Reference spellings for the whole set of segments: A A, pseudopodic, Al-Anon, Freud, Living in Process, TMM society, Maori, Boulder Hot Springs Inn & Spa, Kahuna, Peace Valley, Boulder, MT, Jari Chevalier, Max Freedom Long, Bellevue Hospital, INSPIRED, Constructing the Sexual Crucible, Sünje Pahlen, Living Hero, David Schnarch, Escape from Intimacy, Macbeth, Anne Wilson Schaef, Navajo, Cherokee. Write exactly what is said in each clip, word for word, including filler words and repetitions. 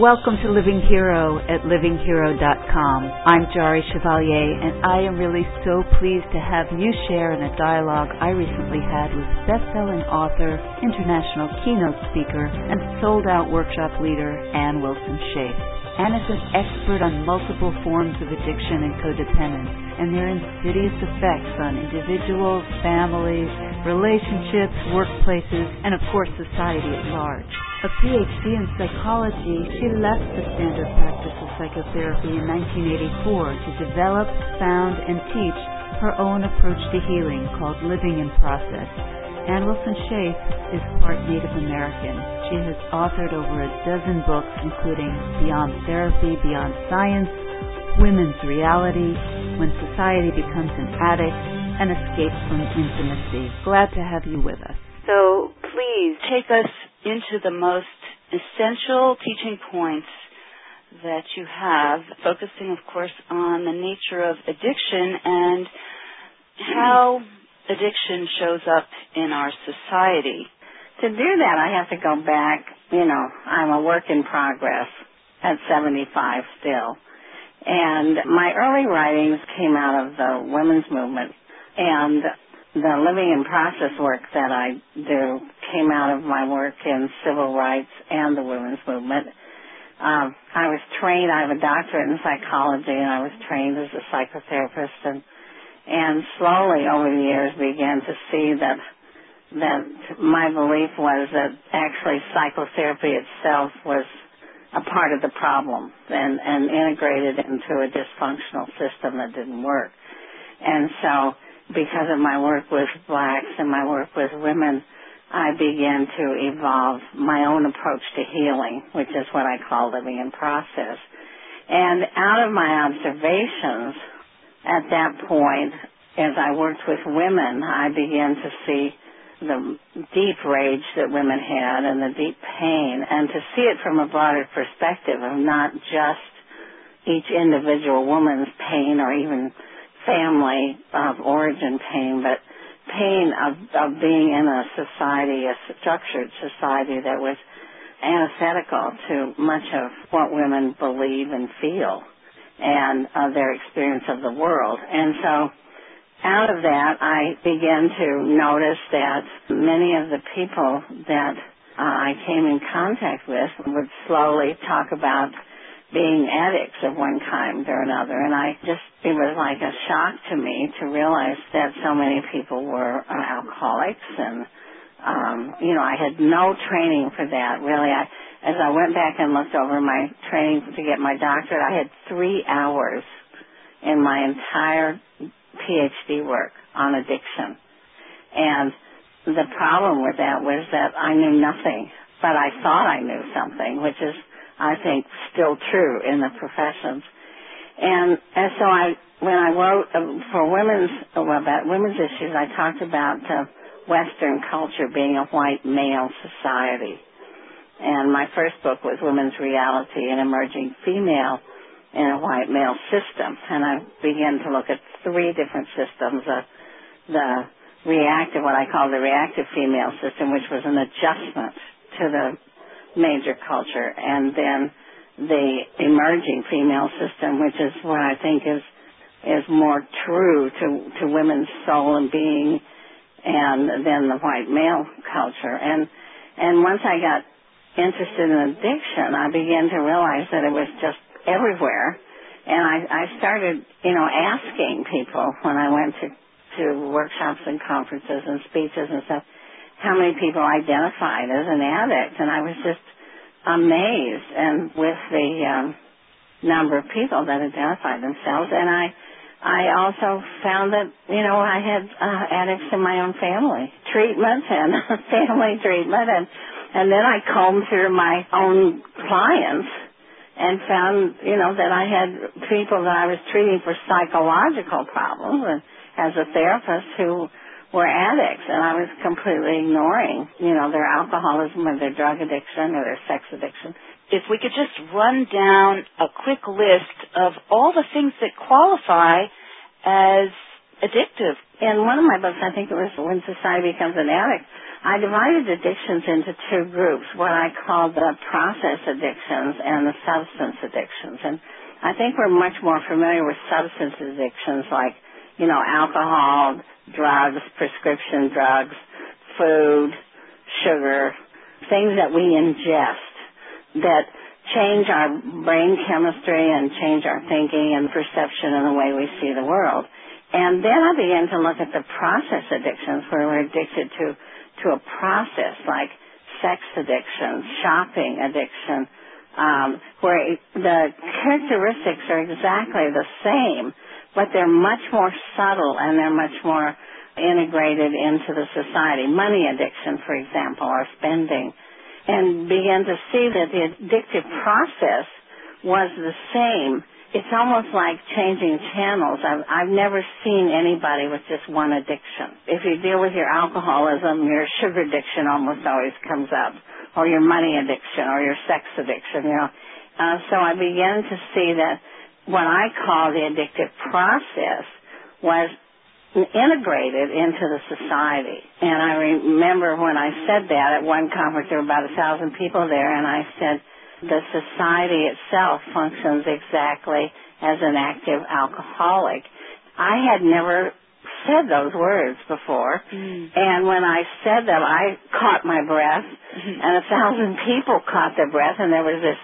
Welcome to Living Hero at living hero dot com. I'm Jari Chevalier, and I am really so pleased to have you share in a dialogue I recently had with best-selling author, international keynote speaker, and sold-out workshop leader Anne Wilson Schaef. Anne is an expert on multiple forms of addiction and codependence and their insidious effects on individuals, families, relationships, workplaces, and of course society at large. A P H D in psychology, she left the standard practice of psychotherapy in nineteen eighty-four to develop, found, and teach her own approach to healing called Living in Process. Anne Wilson Schaef is part Native American. She has authored over a dozen books, including Beyond Therapy, Beyond Science, Women's Reality, When Society Becomes an Addict, and Escape from Intimacy. Glad to have you with us. So please take us into the most essential teaching points that you have, focusing, of course, on the nature of addiction and how addiction shows up in our society. To do that, I have to go back. You know, I'm a work in progress at seventy-five still. And my early writings came out of the women's movement, and the living in process work that I do came out of my work in civil rights and the women's movement. Um, I was trained, I have a doctorate in psychology, and I was trained as a psychotherapist, and and slowly over the years began to see that that my belief was that actually psychotherapy itself was a part of the problem and, and integrated into a dysfunctional system that didn't work. And so because of my work with blacks and my work with women, I began to evolve my own approach to healing, which is what I call living in process. And out of my observations at that point, as I worked with women, I began to see the deep rage that women had and the deep pain, and to see it from a broader perspective of not just each individual woman's pain or even family of origin pain, but pain of, of being in a society, a structured society that was antithetical to much of what women believe and feel and of their experience of the world. And so out of that, I began to notice that many of the people that uh, I came in contact with would slowly talk about being addicts of one kind or another, and I just, it was like a shock to me to realize that so many people were uh, alcoholics, and, um, you know, I had no training for that, really. I, as I went back and looked over my training to get my doctorate, I had three hours in my entire P H D work on addiction, and the problem with that was that I knew nothing, but I thought I knew something, which is, I think, still true in the professions. And, and so I, when I wrote for women's, well, about women's issues, I talked about uh, Western culture being a white male society. And my first book was Women's Reality, an Emerging Female in a White Male System. And I began to look at three different systems, uh, the reactive, what I call the reactive female system, which was an adjustment to the major culture, and then the emerging female system, which is what I think is is more true to, to women's soul and being, and then the white male culture. And and once I got interested in addiction, I began to realize that it was just everywhere. And I, I started, you know, asking people when I went to, to workshops and conferences and speeches and stuff, how many people identified as an addict, and I was just amazed and with the um, number of people that identified themselves. And I I also found that, you know, I had uh, addicts in my own family, treatment and family treatment, and, and then I combed through my own clients and found, you know, that I had people that I was treating for psychological problems and as a therapist who were addicts, and I was completely ignoring, you know, their alcoholism or their drug addiction or their sex addiction. If we could just run down a quick list of all the things that qualify as addictive. In one of my books, I think it was When Society Becomes an Addict, I divided addictions into two groups, what I call the process addictions and the substance addictions. And I think we're much more familiar with substance addictions like, you know, alcohol, drugs, prescription drugs, food, sugar, things that we ingest that change our brain chemistry and change our thinking and perception and the way we see the world. And then I began to look at the process addictions where we're addicted to to a process like sex addiction, shopping addiction, um, where the characteristics are exactly the same, but they're much more subtle and they're much more integrated into the society. Money addiction, for example, or spending, and began to see that the addictive process was the same. It's almost like changing channels. I've, I've never seen anybody with just one addiction. If you deal with your alcoholism, your sugar addiction almost always comes up, or your money addiction, or your sex addiction, you know. Uh, so I began to see that what I call the addictive process was integrated into the society. And I remember when I said that at one conference, there were about a thousand people there, and I said, the society itself functions exactly as an active alcoholic. I had never said those words before, mm. and when I said them, I caught my breath, and a thousand people caught their breath, and there was this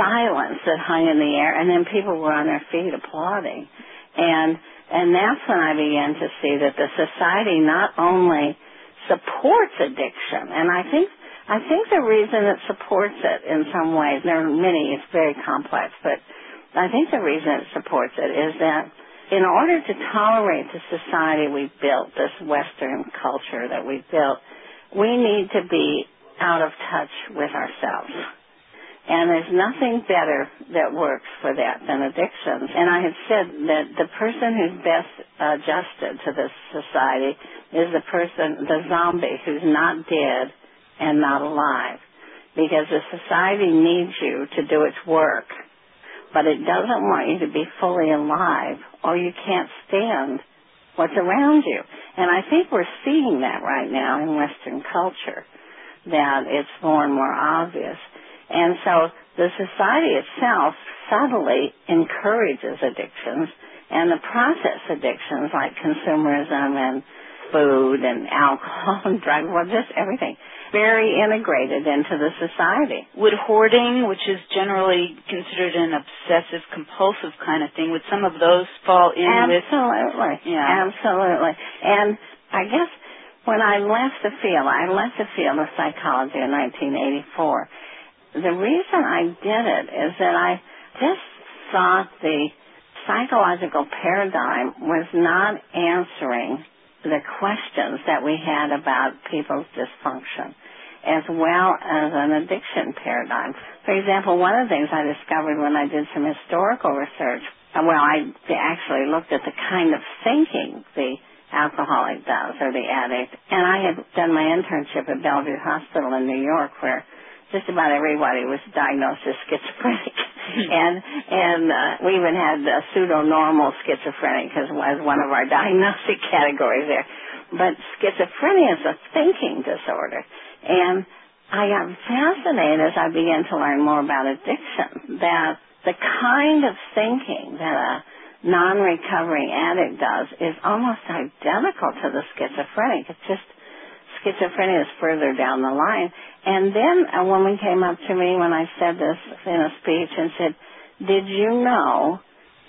silence that hung in the air, and then people were on their feet applauding. And, and that's when I began to see that the society not only supports addiction, and I think I think the reason it supports it in some ways, there are many, it's very complex, but I think the reason it supports it is that in order to tolerate the society we've built, this Western culture that we've built, we need to be out of touch with ourselves. And there's nothing better that works for that than addictions. And I have said that the person who's best adjusted to this society is the person, the zombie, who's not dead and not alive, because the society needs you to do its work, but it doesn't want you to be fully alive, or you can't stand what's around you. And I think we're seeing that right now in Western culture, that it's more and more obvious. And so the society itself subtly encourages addictions, and the process addictions like consumerism and food and alcohol and drugs, well, just everything, very integrated into the society. Would hoarding, which is generally considered an obsessive-compulsive kind of thing, would some of those fall in with? Absolutely. Yeah. Absolutely. And I guess when I left the field, I left the field of psychology in nineteen eighty-four. The reason I did it is that I just thought the psychological paradigm was not answering the questions that we had about people's dysfunction, as well as an addiction paradigm. For example, one of the things I discovered when I did some historical research, well, I actually looked at the kind of thinking the alcoholic does, or the addict, and I had done my internship at Bellevue Hospital in New York, where just about everybody was diagnosed as schizophrenic. And and uh, we even had a pseudo-normal schizophrenic as one of our diagnostic categories there. But schizophrenia is a thinking disorder. And I got fascinated as I began to learn more about addiction, that the kind of thinking that a non-recovering addict does is almost identical to the schizophrenic. It's just schizophrenia is further down the line. And then a woman came up to me when I said this in a speech and said, did you know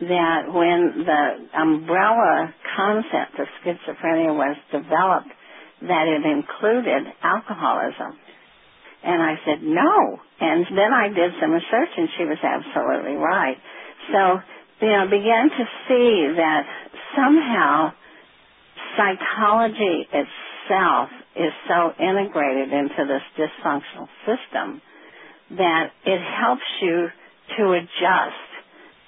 that when the umbrella concept of schizophrenia was developed, that it included alcoholism? And I said, no. And then I did some research, and she was absolutely right. So, you know, I began to see that somehow psychology itself is so integrated into this dysfunctional system that it helps you to adjust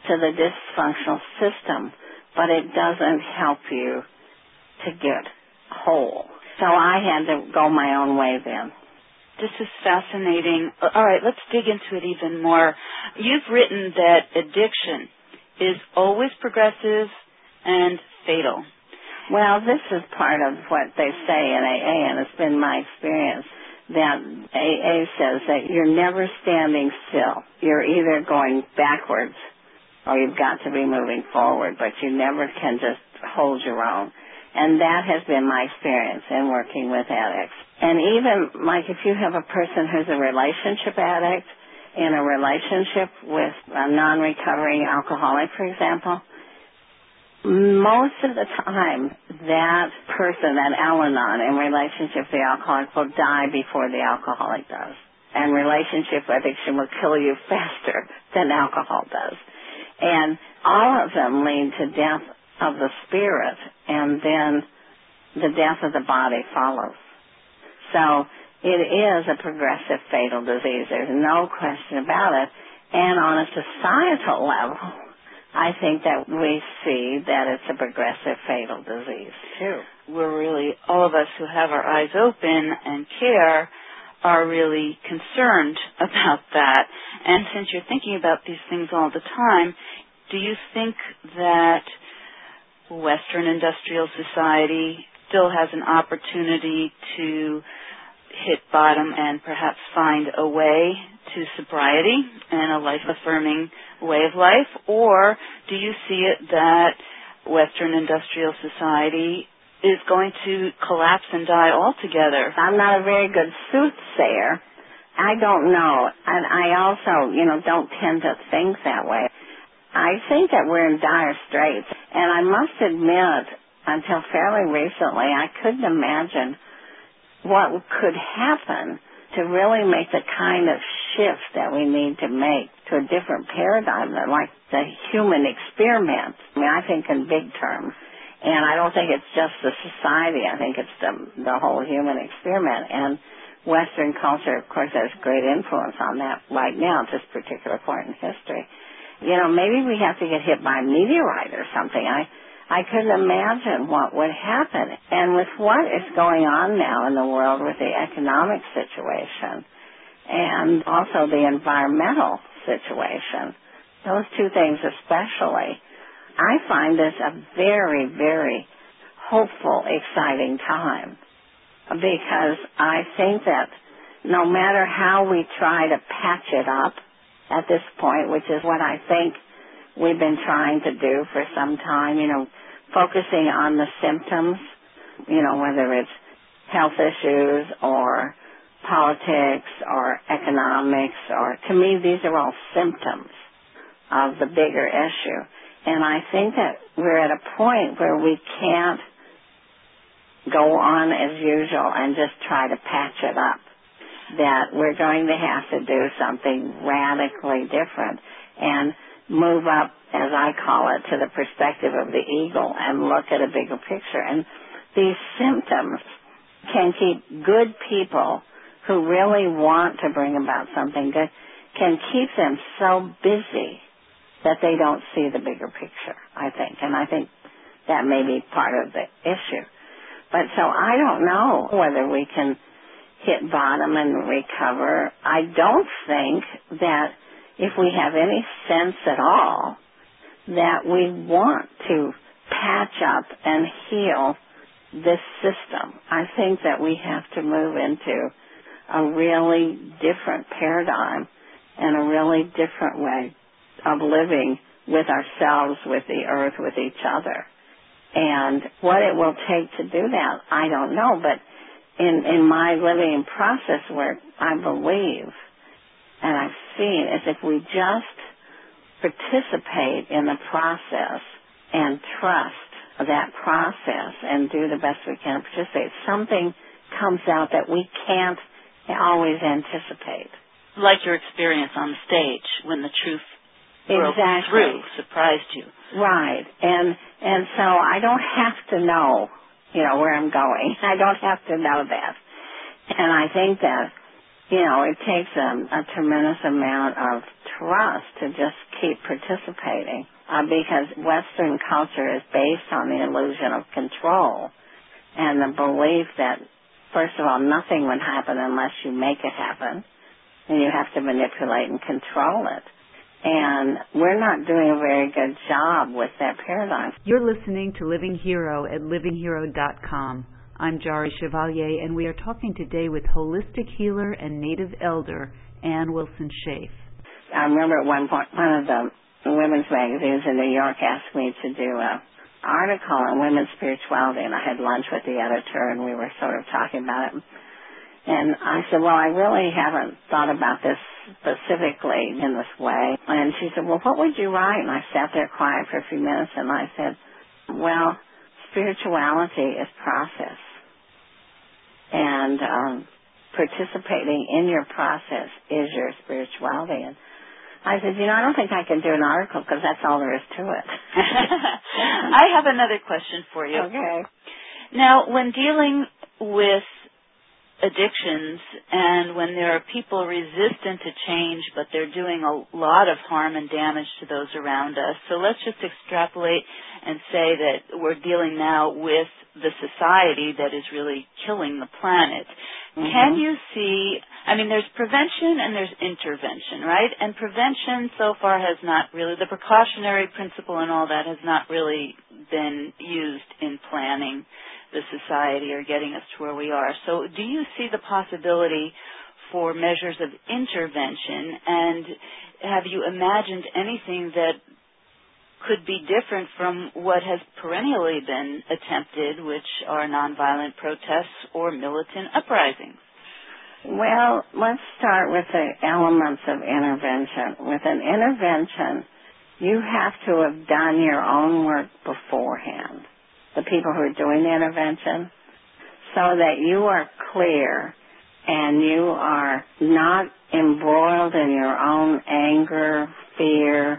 to the dysfunctional system, but it doesn't help you to get whole. So I had to go my own way then. This is fascinating. All right, let's dig into it even more. You've written that addiction is always progressive and fatal. Well, this is part of what they say in A A, and it's been my experience, that A A says that you're never standing still. You're either going backwards or you've got to be moving forward, but you never can just hold your own. And that has been my experience in working with addicts. And even, like, if you have a person who's a relationship addict, in a relationship with a non-recovering alcoholic, for example, most of the time that person, that Al-Anon in relationship with the alcoholic, will die before the alcoholic does. And relationship addiction will kill you faster than alcohol does. And all of them lead to death of the spirit, and then the death of the body follows. So it is a progressive fatal disease. There's no question about it. And on a societal level, I think that we see that it's a progressive fatal disease, too. We're really, all of us who have our eyes open and care, are really concerned about that. And since you're thinking about these things all the time, do you think that Western industrial society still has an opportunity to hit bottom and perhaps find a way to sobriety and a life-affirming way of life? Or do you see it that Western industrial society is going to collapse and die altogether? I'm not a very good soothsayer. I don't know. And I also, you know, don't tend to think that way. I think that we're in dire straits. And I must admit, until fairly recently, I couldn't imagine what could happen to really make the kind of shift that we need to make to a different paradigm, like the human experiment. I mean, I think in big terms. And I don't think it's just the society. I think it's the, the whole human experiment. And Western culture, of course, has great influence on that right now at this particular point in history. You know, maybe we have to get hit by a meteorite or something. I I couldn't imagine what would happen. And with what is going on now in the world with the economic situation and also the environmental situation, those two things especially, I find this a very, very hopeful, exciting time, because I think that no matter how we try to patch it up at this point, which is what I think we've been trying to do for some time, you know, focusing on the symptoms, you know, whether it's health issues or politics or economics, or to me these are all symptoms of the bigger issue. And I think that we're at a point where we can't go on as usual and just try to patch it up, that we're going to have to do something radically different and move up, as I call it, to the perspective of the eagle and look at a bigger picture. And these symptoms can keep good people who really want to bring about something good, can keep them so busy that they don't see the bigger picture, I think. And I think that may be part of the issue. But so I don't know whether we can hit bottom and recover. I don't think that if we have any sense at all that we want to patch up and heal this system. I think that we have to move into a really different paradigm and a really different way of living with ourselves, with the earth, with each other. And what it will take to do that, I don't know. But in, in my living in process work, I believe, and I've seen, is if we just participate in the process and trust that process and do the best we can to participate, something comes out that we can't always anticipate. Like your experience on stage when the truth broke through, surprised you. Right. And and so I don't have to know, you know, where I'm going. I don't have to know that. And I think that, you know, it takes a, a tremendous amount of trust to just keep participating uh, because Western culture is based on the illusion of control and the belief that, first of all, nothing would happen unless you make it happen, and you have to manipulate and control it. And we're not doing a very good job with that paradigm. You're listening to Living Hero at living hero dot com. I'm Jari Chevalier, and we are talking today with holistic healer and native elder Anne Wilson Schaef. I remember at one point, one of the women's magazines in New York asked me to do a article on women's spirituality, and I had lunch with the editor, and we were sort of talking about it. And I said, well, I really haven't thought about this specifically in this way. And she said, well, what would you write? And I sat there quiet for a few minutes, and I said, well, spirituality is process. And um, participating in your process is your spirituality. And I said, you know, I don't think I can do an article because that's all there is to it. I have another question for you. Okay. Now, when dealing with addictions and when there are people resistant to change, but they're doing a lot of harm and damage to those around us, so let's just extrapolate and say that we're dealing now with the society that is really killing the planet. Mm-hmm. Can you see, I mean, there's prevention and there's intervention, right? And prevention so far has not really, the precautionary principle and all that has not really been used in planning the society or getting us to where we are. So do you see the possibility for measures of intervention, and have you imagined anything that could be different from what has perennially been attempted, which are nonviolent protests or militant uprisings? Well, let's start with the elements of intervention. With an intervention, you have to have done your own work beforehand, the people who are doing the intervention, so that you are clear and you are not embroiled in your own anger, fear,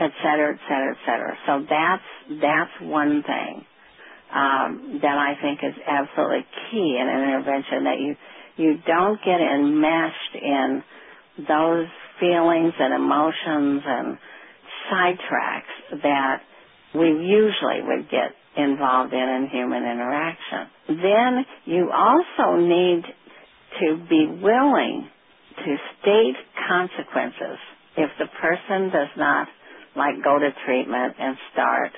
et cetera, et cetera, et cetera. So that's, that's one thing um, that I think is absolutely key in an intervention, that you, you don't get enmeshed in those feelings and emotions and sidetracks that we usually would get involved in in human interaction. Then you also need to be willing to state consequences if the person does not, like, go to treatment and start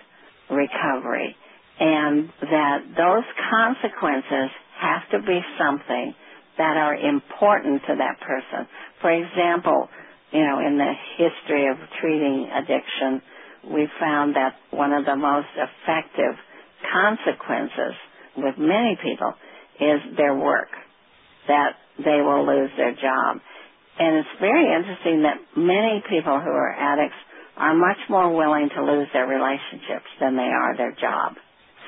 recovery, and that those consequences have to be something that are important to that person. For example, you know, in the history of treating addiction, we found that one of the most effective consequences with many people is their work, that they will lose their job. And it's very interesting that many people who are addicts are much more willing to lose their relationships than they are their job.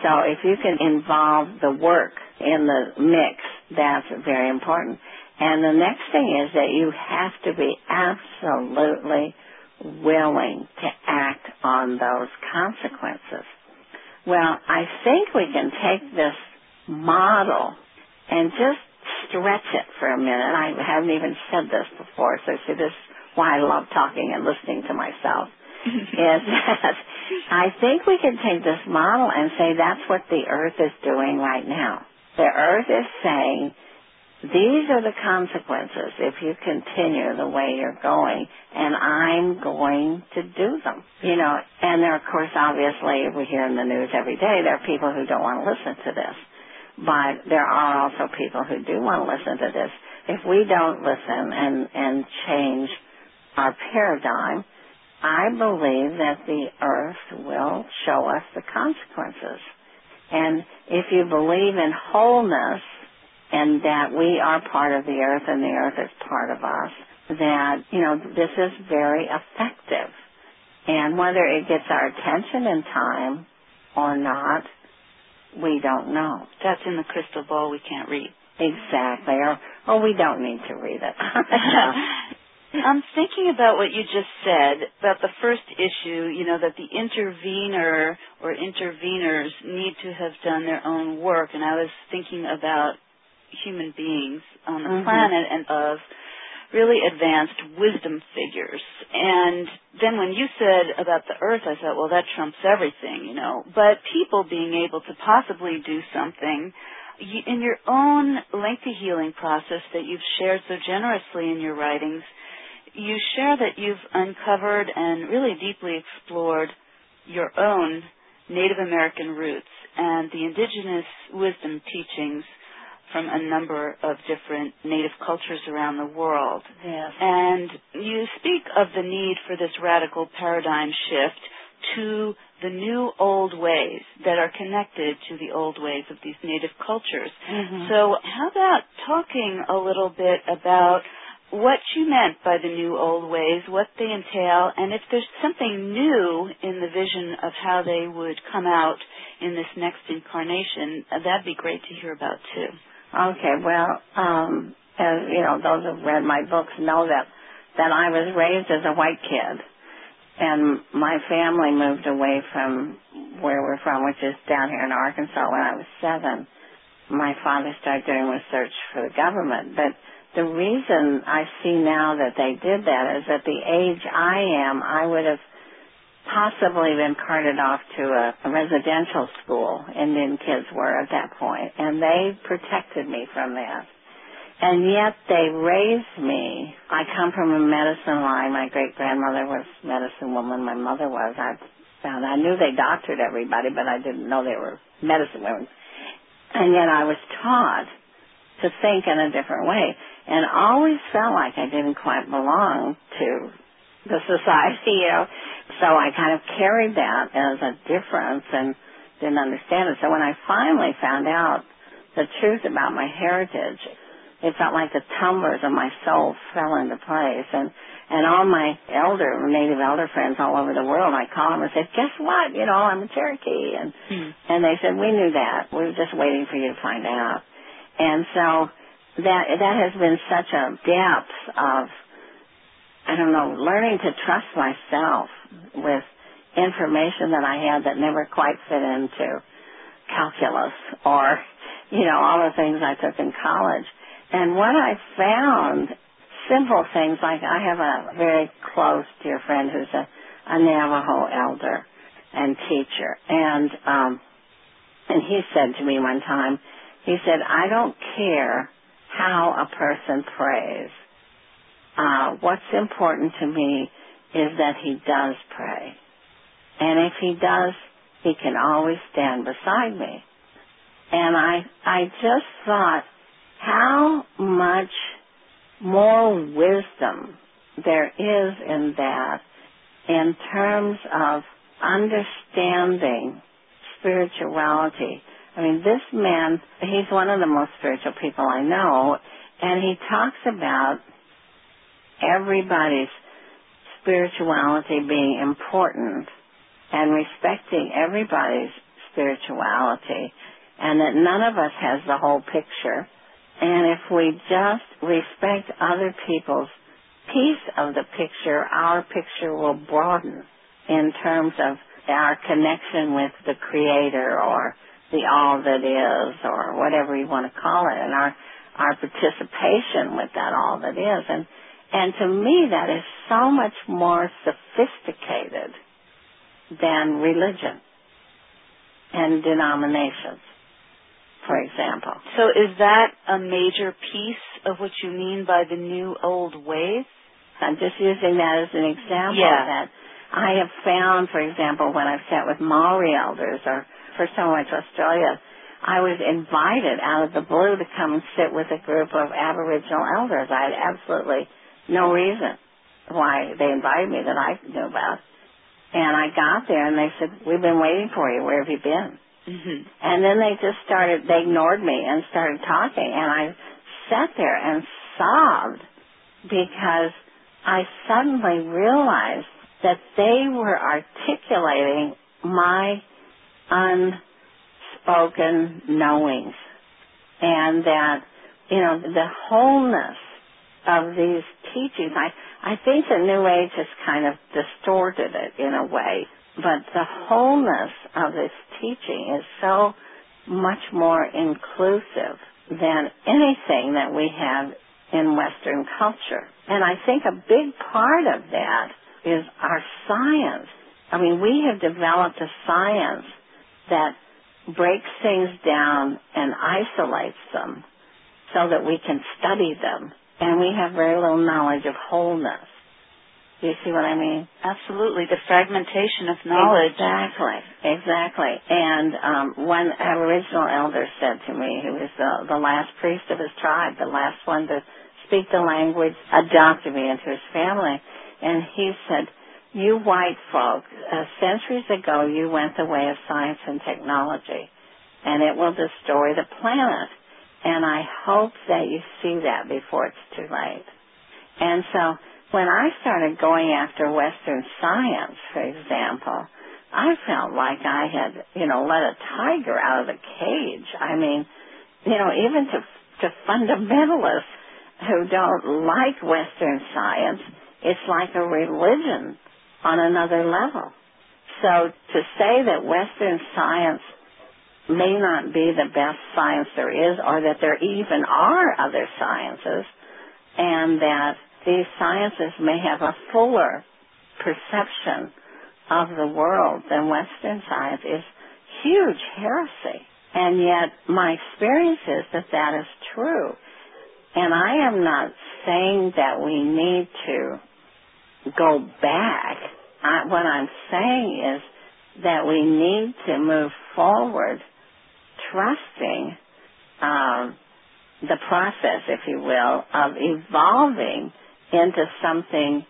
So if you can involve the work in the mix, that's very important. And the next thing is that you have to be absolutely willing to act on those consequences. Well, I think we can take this model and just stretch it for a minute. I haven't even said this before, so see, this is why I love talking and listening to myself, is that I think we can take this model and say that's what the earth is doing right now. The earth is saying, these are the consequences if you continue the way you're going, and I'm going to do them. You know, and there, of course, obviously, we hear in the news every day, there are people who don't want to listen to this. But there are also people who do want to listen to this. If we don't listen and, and change our paradigm, I believe that the earth will show us the consequences. And if you believe in wholeness, and that we are part of the earth and the earth is part of us, that, you know, this is very effective. And whether it gets our attention in time or not, we don't know. That's in the crystal ball we can't read. Exactly, or, or we don't need to read it. I'm thinking about what you just said about the first issue, you know, that the intervener or interveners need to have done their own work. And I was thinking about human beings on the mm-hmm. planet and of really advanced wisdom figures. And then when you said about the earth, I thought, well, that trumps everything, you know. But people being able to possibly do something in your own lengthy healing process that you've shared so generously in your writings you share that you've uncovered and really deeply explored your own Native American roots and the indigenous wisdom teachings from a number of different Native cultures around the world. Yes. And you speak of the need for this radical paradigm shift to the new old ways that are connected to the old ways of these Native cultures. Mm-hmm. So how about talking a little bit about what you meant by the new old ways, what they entail, and if there's something new in the vision of how they would come out in this next incarnation, that'd be great to hear about too. Okay, well, um, as, you know, those who've read my books know that, that I was raised as a white kid, and my family moved away from where we're from, which is down here in Arkansas, when I was seven. My father started doing research for the government, but the reason I see now that they did that is at the age I am, I would have possibly been carted off to a, a residential school, Indian kids were at that point, and they protected me from that. And yet they raised me. I come from a medicine line. My great-grandmother was a medicine woman. My mother was. I found I knew they doctored everybody, but I didn't know they were medicine women. And yet I was taught to think in a different way, and always felt like I didn't quite belong to the society, you know. So I kind of carried that as a difference and didn't understand it. So when I finally found out the truth about my heritage, it felt like the tumblers of my soul fell into place. And, and all my elder, Native elder friends all over the world, I called them and said, guess what? You know, I'm a Cherokee. And, mm. and they said, we knew that. We were just waiting for you to find out. And so that that has been such a depth of, I don't know, learning to trust myself with information that I had that never quite fit into calculus or, you know, all the things I took in college. And what I found, simple things like I have a very close dear friend who's a, a Navajo elder and teacher. And um, and he said to me one time, he said, I don't care how a person prays. Uh, what's important to me is that he does pray. And if he does, he can always stand beside me. And I, I just thought how much more wisdom there is in that in terms of understanding spirituality. I mean, this man, he's one of the most spiritual people I know, and he talks about everybody's spirituality being important and respecting everybody's spirituality, and that none of us has the whole picture. And if we just respect other people's piece of the picture, our picture will broaden in terms of our connection with the Creator or the all that is, or whatever you want to call it, and our, our participation with that all that is. And, and to me, that is so much more sophisticated than religion and denominations, for example. So is that a major piece of what you mean by the new old ways? I'm just using that as an example. Yeah. Of that. I have found, for example, when I've sat with Maori elders, or first time I went to Australia, I was invited out of the blue to come and sit with a group of Aboriginal elders. I had absolutely no reason why they invited me that I knew about. And I got there and they said, we've been waiting for you. Where have you been? Mm-hmm. And then they just started, they ignored me and started talking. And I sat there and sobbed because I suddenly realized that they were articulating my unspoken knowings, and that, you know, the wholeness of these teachings. I, I think the New Age has kind of distorted it in a way, but the wholeness of this teaching is so much more inclusive than anything that we have in Western culture. And I think a big part of that is our science. I mean, we have developed a science that breaks things down and isolates them so that we can study them. And we have very little knowledge of wholeness. Do you see what I mean? Absolutely. The fragmentation of knowledge. Exactly. Exactly. And um, one Aboriginal elder said to me, who was the, the last priest of his tribe, the last one to speak the language, adopted me into his family. And he said, you white folk, uh, centuries ago you went the way of science and technology, and it will destroy the planet. And I hope that you see that before it's too late. And so when I started going after Western science, for example, I felt like I had, you know, let a tiger out of the cage. I mean, you know, even to, to fundamentalists who don't like Western science, it's like a religion on another level. So to say that Western science may not be the best science there is, or that there even are other sciences, and that these sciences may have a fuller perception of the world than Western science is huge heresy. And yet my experience is that that is true. And I am not saying that we need to go back. I, what I'm saying is that we need to move forward trusting um, the process, if you will, of evolving into something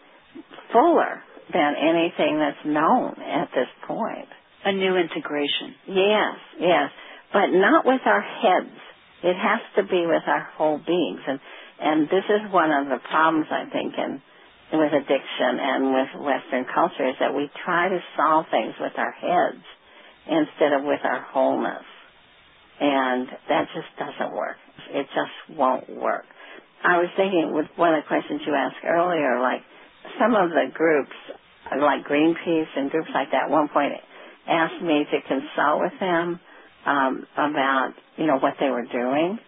fuller than anything that's known at this point. A new integration. Yes, yes. But not with our heads. It has to be with our whole beings. And and this is one of the problems, I think, in, with addiction and with Western culture, is that we try to solve things with our heads instead of with our wholeness. And that just doesn't work. It just won't work. I was thinking with one of the questions you asked earlier, like some of the groups, like Greenpeace and groups like that, at one point asked me to consult with them um, about, you know, what they were doing.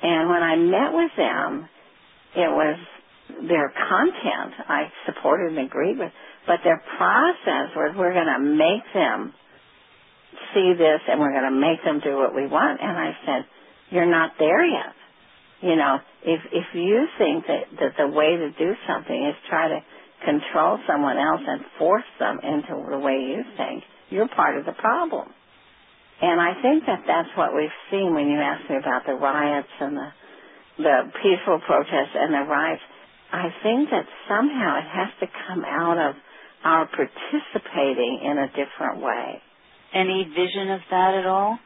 And when I met with them, it was their content I supported and agreed with, but their process was, we're going to make them see this and we're going to make them do what we want. And I said, you're not there yet. You know, if if you think that, that the way to do something is try to control someone else and force them into the way you think, you're part of the problem. And I think that that's what we've seen when you asked me about the riots and the, the peaceful protests and the riots. I think that somehow it has to come out of our participating in a different way. Any vision of that at all?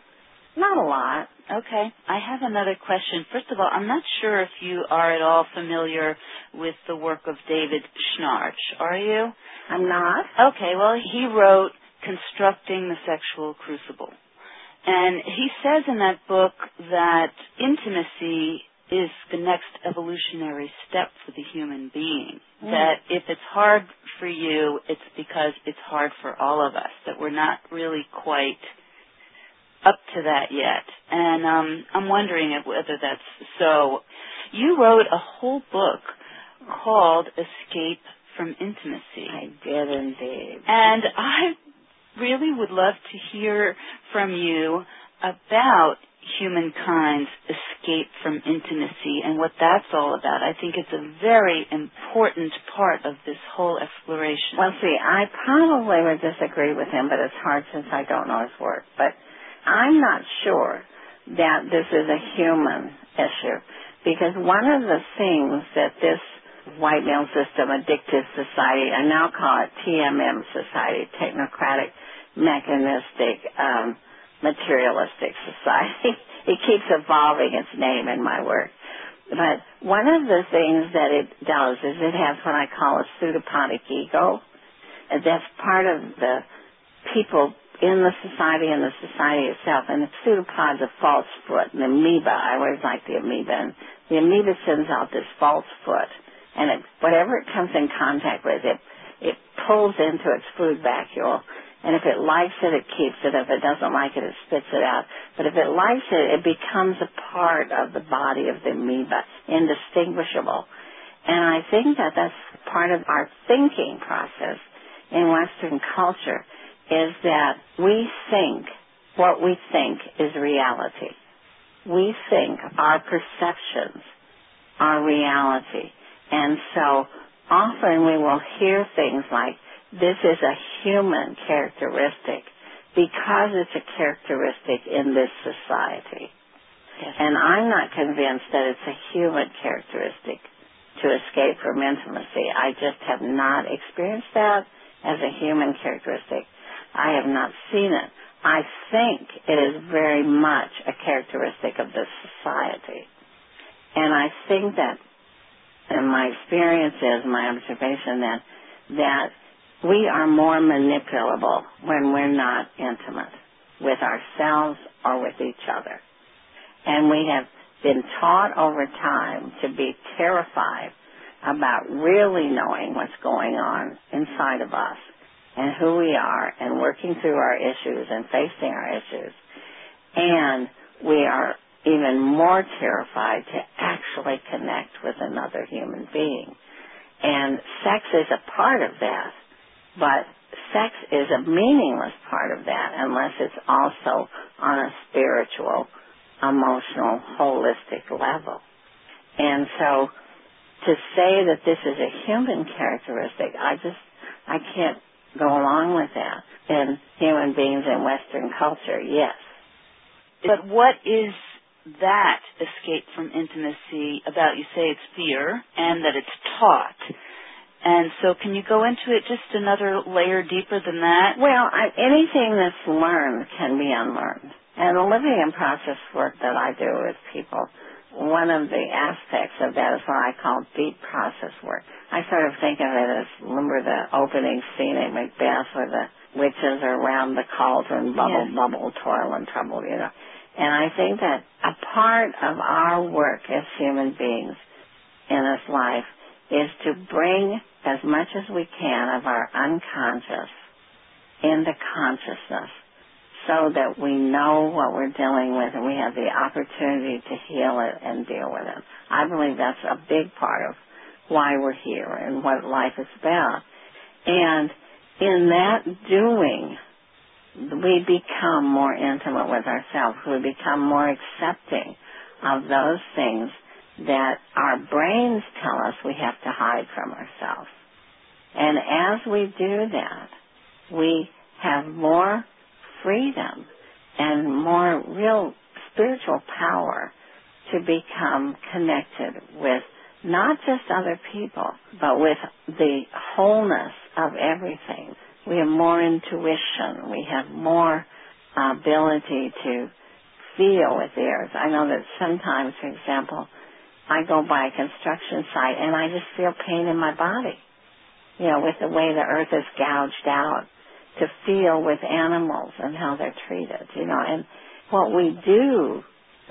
Not a lot. Okay. I have another question. First of all, I'm not sure if you are at all familiar with the work of David Schnarch. Are you? I'm not. Okay. Well, he wrote Constructing the Sexual Crucible. And he says in that book that intimacy is the next evolutionary step for the human being. Mm. That if it's hard for you, it's because it's hard for all of us, that we're not really quite up to that yet. And um, I'm wondering whether that's so. You wrote a whole book called Escape from Intimacy. I did indeed. And I really would love to hear from you about humankind's escape from intimacy and what that's all about. I think it's a very important part of this whole exploration. Well, see, I probably would disagree with him, but it's hard since I don't know his work. But I'm not sure that this is a human issue, because one of the things that this white male system, addictive society, I now call it T M M society, technocratic, mechanistic, um, materialistic society. It keeps evolving its name in my work. But one of the things that it does is it has what I call a pseudoponic ego. And that's part of the people in the society and the society itself. And the pseudopod's a false foot. And the amoeba, I always like the amoeba. And the amoeba sends out this false foot. And it, whatever it comes in contact with, it, it pulls into its food vacuole. And if it likes it, it keeps it. If it doesn't like it, it spits it out. But if it likes it, it becomes a part of the body of the amoeba, indistinguishable. And I think that that's part of our thinking process in Western culture, is that we think what we think is reality. We think our perceptions are reality. And so often we will hear things like, this is a human characteristic because it's a characteristic in this society. Yes. And I'm not convinced that it's a human characteristic to escape from intimacy. I just have not experienced that as a human characteristic. I have not seen it. I think it is very much a characteristic of this society. And I think that, and my experience is, my observation that, that we are more manipulable when we're not intimate with ourselves or with each other. And we have been taught over time to be terrified about really knowing what's going on inside of us and who we are and working through our issues and facing our issues. And we are even more terrified to actually connect with another human being. And sex is a part of that. But sex is a meaningless part of that unless it's also on a spiritual, emotional, holistic level. And so to say that this is a human characteristic, I just, I can't go along with that. In human beings in Western culture, yes. But what is that escape from intimacy about? You say it's fear and that it's taught. And so can you go into it just another layer deeper than that? Well, I, anything that's learned can be unlearned. And the living in process work that I do with people, one of the aspects of that is what I call deep process work. I sort of think of it as, remember the opening scene at Macbeth where the witches are around the cauldron, bubble, yes. bubble, toil and trouble, you know. And I think that a part of our work as human beings in this life is to bring as much as we can of our unconscious into consciousness so that we know what we're dealing with and we have the opportunity to heal it and deal with it. I believe that's a big part of why we're here and what life is about. And in that doing, we become more intimate with ourselves. We become more accepting of those things that our brains tell us we have to hide from ourselves. And as we do that, we have more freedom and more real spiritual power to become connected with not just other people, but with the wholeness of everything. We have more intuition. We have more ability to feel with the earth. I know that sometimes, for example, I go by a construction site and I just feel pain in my body, you know, with the way the earth is gouged out, to feel with animals and how they're treated, you know. And what we do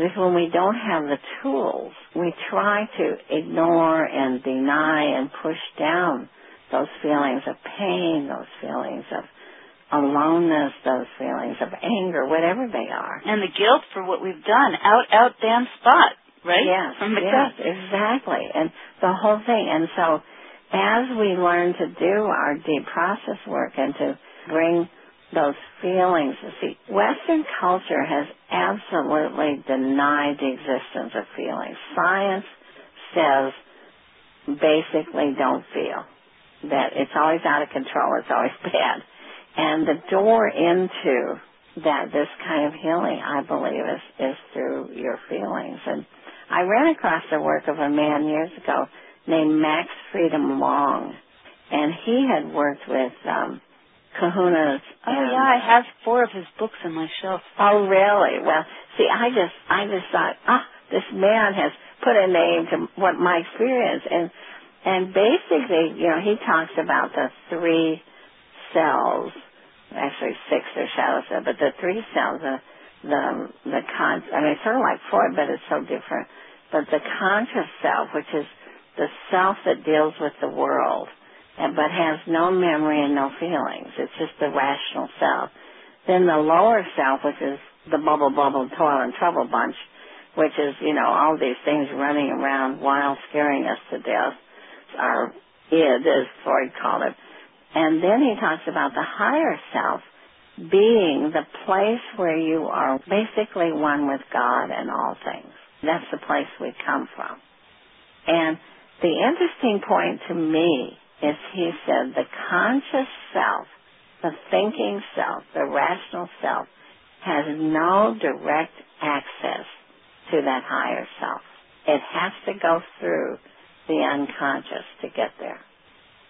is when we don't have the tools, we try to ignore and deny and push down those feelings of pain, those feelings of aloneness, those feelings of anger, whatever they are. And the guilt for what we've done, out, out, damn spot. Right? Yes, From the yes, exactly. And the whole thing. And so as we learn to do our deep process work and to bring those feelings, see, Western culture has absolutely denied the existence of feelings. Science says basically don't feel, that it's always out of control, it's always bad. And the door into that, this kind of healing, I believe, is, is through your feelings. And I ran across the work of a man years ago named Max Freedom Long, and he had worked with um, Kahuna's. Oh um, yeah, I have four of his books on my shelf. Oh really? Well, see, I just, I just thought, ah, this man has put a name to what my experience, and and basically, you know, he talks about the three cells, actually six or shadow cells, but the three cells. Uh, the the con- I mean, it's sort of like Freud, but it's so different. But the conscious self, which is the self that deals with the world, and, but has no memory and no feelings. It's just the rational self. Then the lower self, which is the bubble, bubble, toil, and trouble bunch, which is, you know, all these things running around while scaring us to death, our id, as Freud called it. And then he talks about the higher self being the place where you are basically one with God and all things. That's the place we come from. And The interesting point to me is he said the conscious self, the thinking self, the rational self, has no direct access to that higher self. It has to go through the unconscious to get there,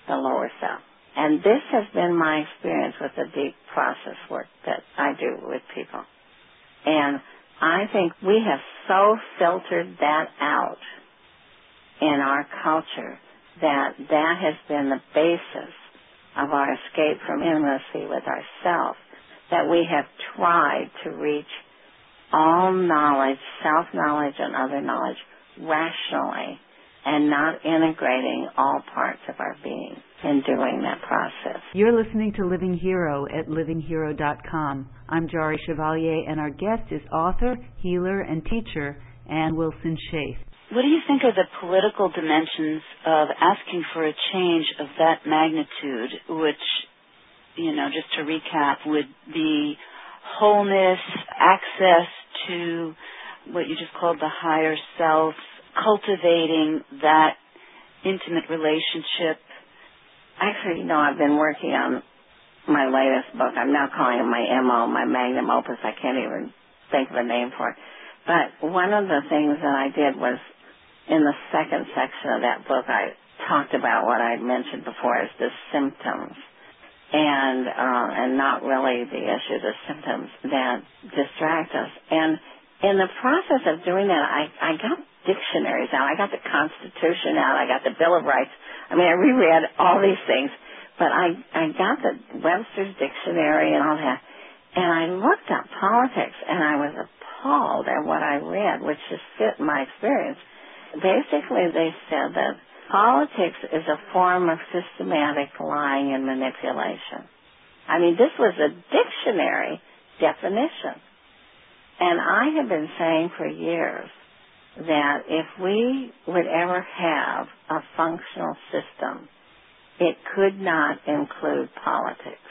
the lower self. And this has been my experience with the deep process work that I do with people. And I think we have so filtered that out in our culture that that has been the basis of our escape from intimacy with ourselves, that we have tried to reach all knowledge, self-knowledge and other knowledge, rationally, and not integrating all parts of our being in doing that process. You're listening to Living Hero at living hero dot com. I'm Jari Chevalier, and our guest is author, healer, and teacher, Anne Wilson Schaef. What do you think are the political dimensions of asking for a change of that magnitude, which, you know, just to recap, would be wholeness, access to what you just called the higher self, cultivating that intimate relationship? Actually, you know, I've been working on my latest book. I'm now calling it my M O, my magnum opus. I can't even think of a name for it. But one of the things that I did was, in the second section of that book, I talked about what I mentioned before as the symptoms, and uh, and not really the issue, the symptoms that distract us. And in the process of doing that, I, I got dictionaries out. I got the Constitution out. I got the Bill of Rights. I mean, I reread all these things. But I, I got the Webster's Dictionary and all that, and I looked up politics, and I was appalled at what I read, which just fit my experience. Basically, they said that politics is a form of systematic lying and manipulation. I mean, this was a dictionary definition. And I have been saying for years that if we would ever have a functional system, it could not include politics,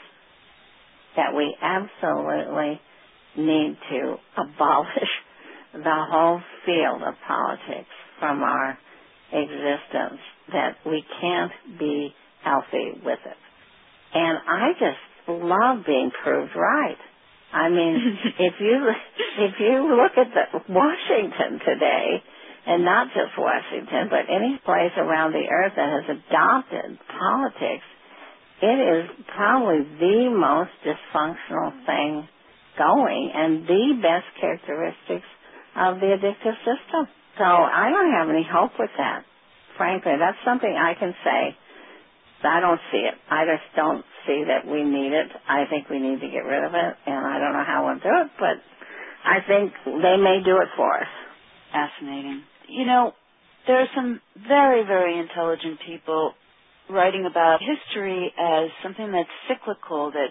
that we absolutely need to abolish the whole field of politics from our existence, that we can't be healthy with it. And I just love being proved right. I mean, if you if you look at the Washington today, and not just Washington, but any place around the earth that has adopted politics, it is probably the most dysfunctional thing going and the best characteristics of the addictive system. So I don't have any hope with that, frankly. That's something I can say. I don't see it. I just don't see that we need it. I think we need to get rid of it, and I don't know how we'll do it, but I think they may do it for us. Fascinating. You know, there are some very, very intelligent people writing about history as something that's cyclical, that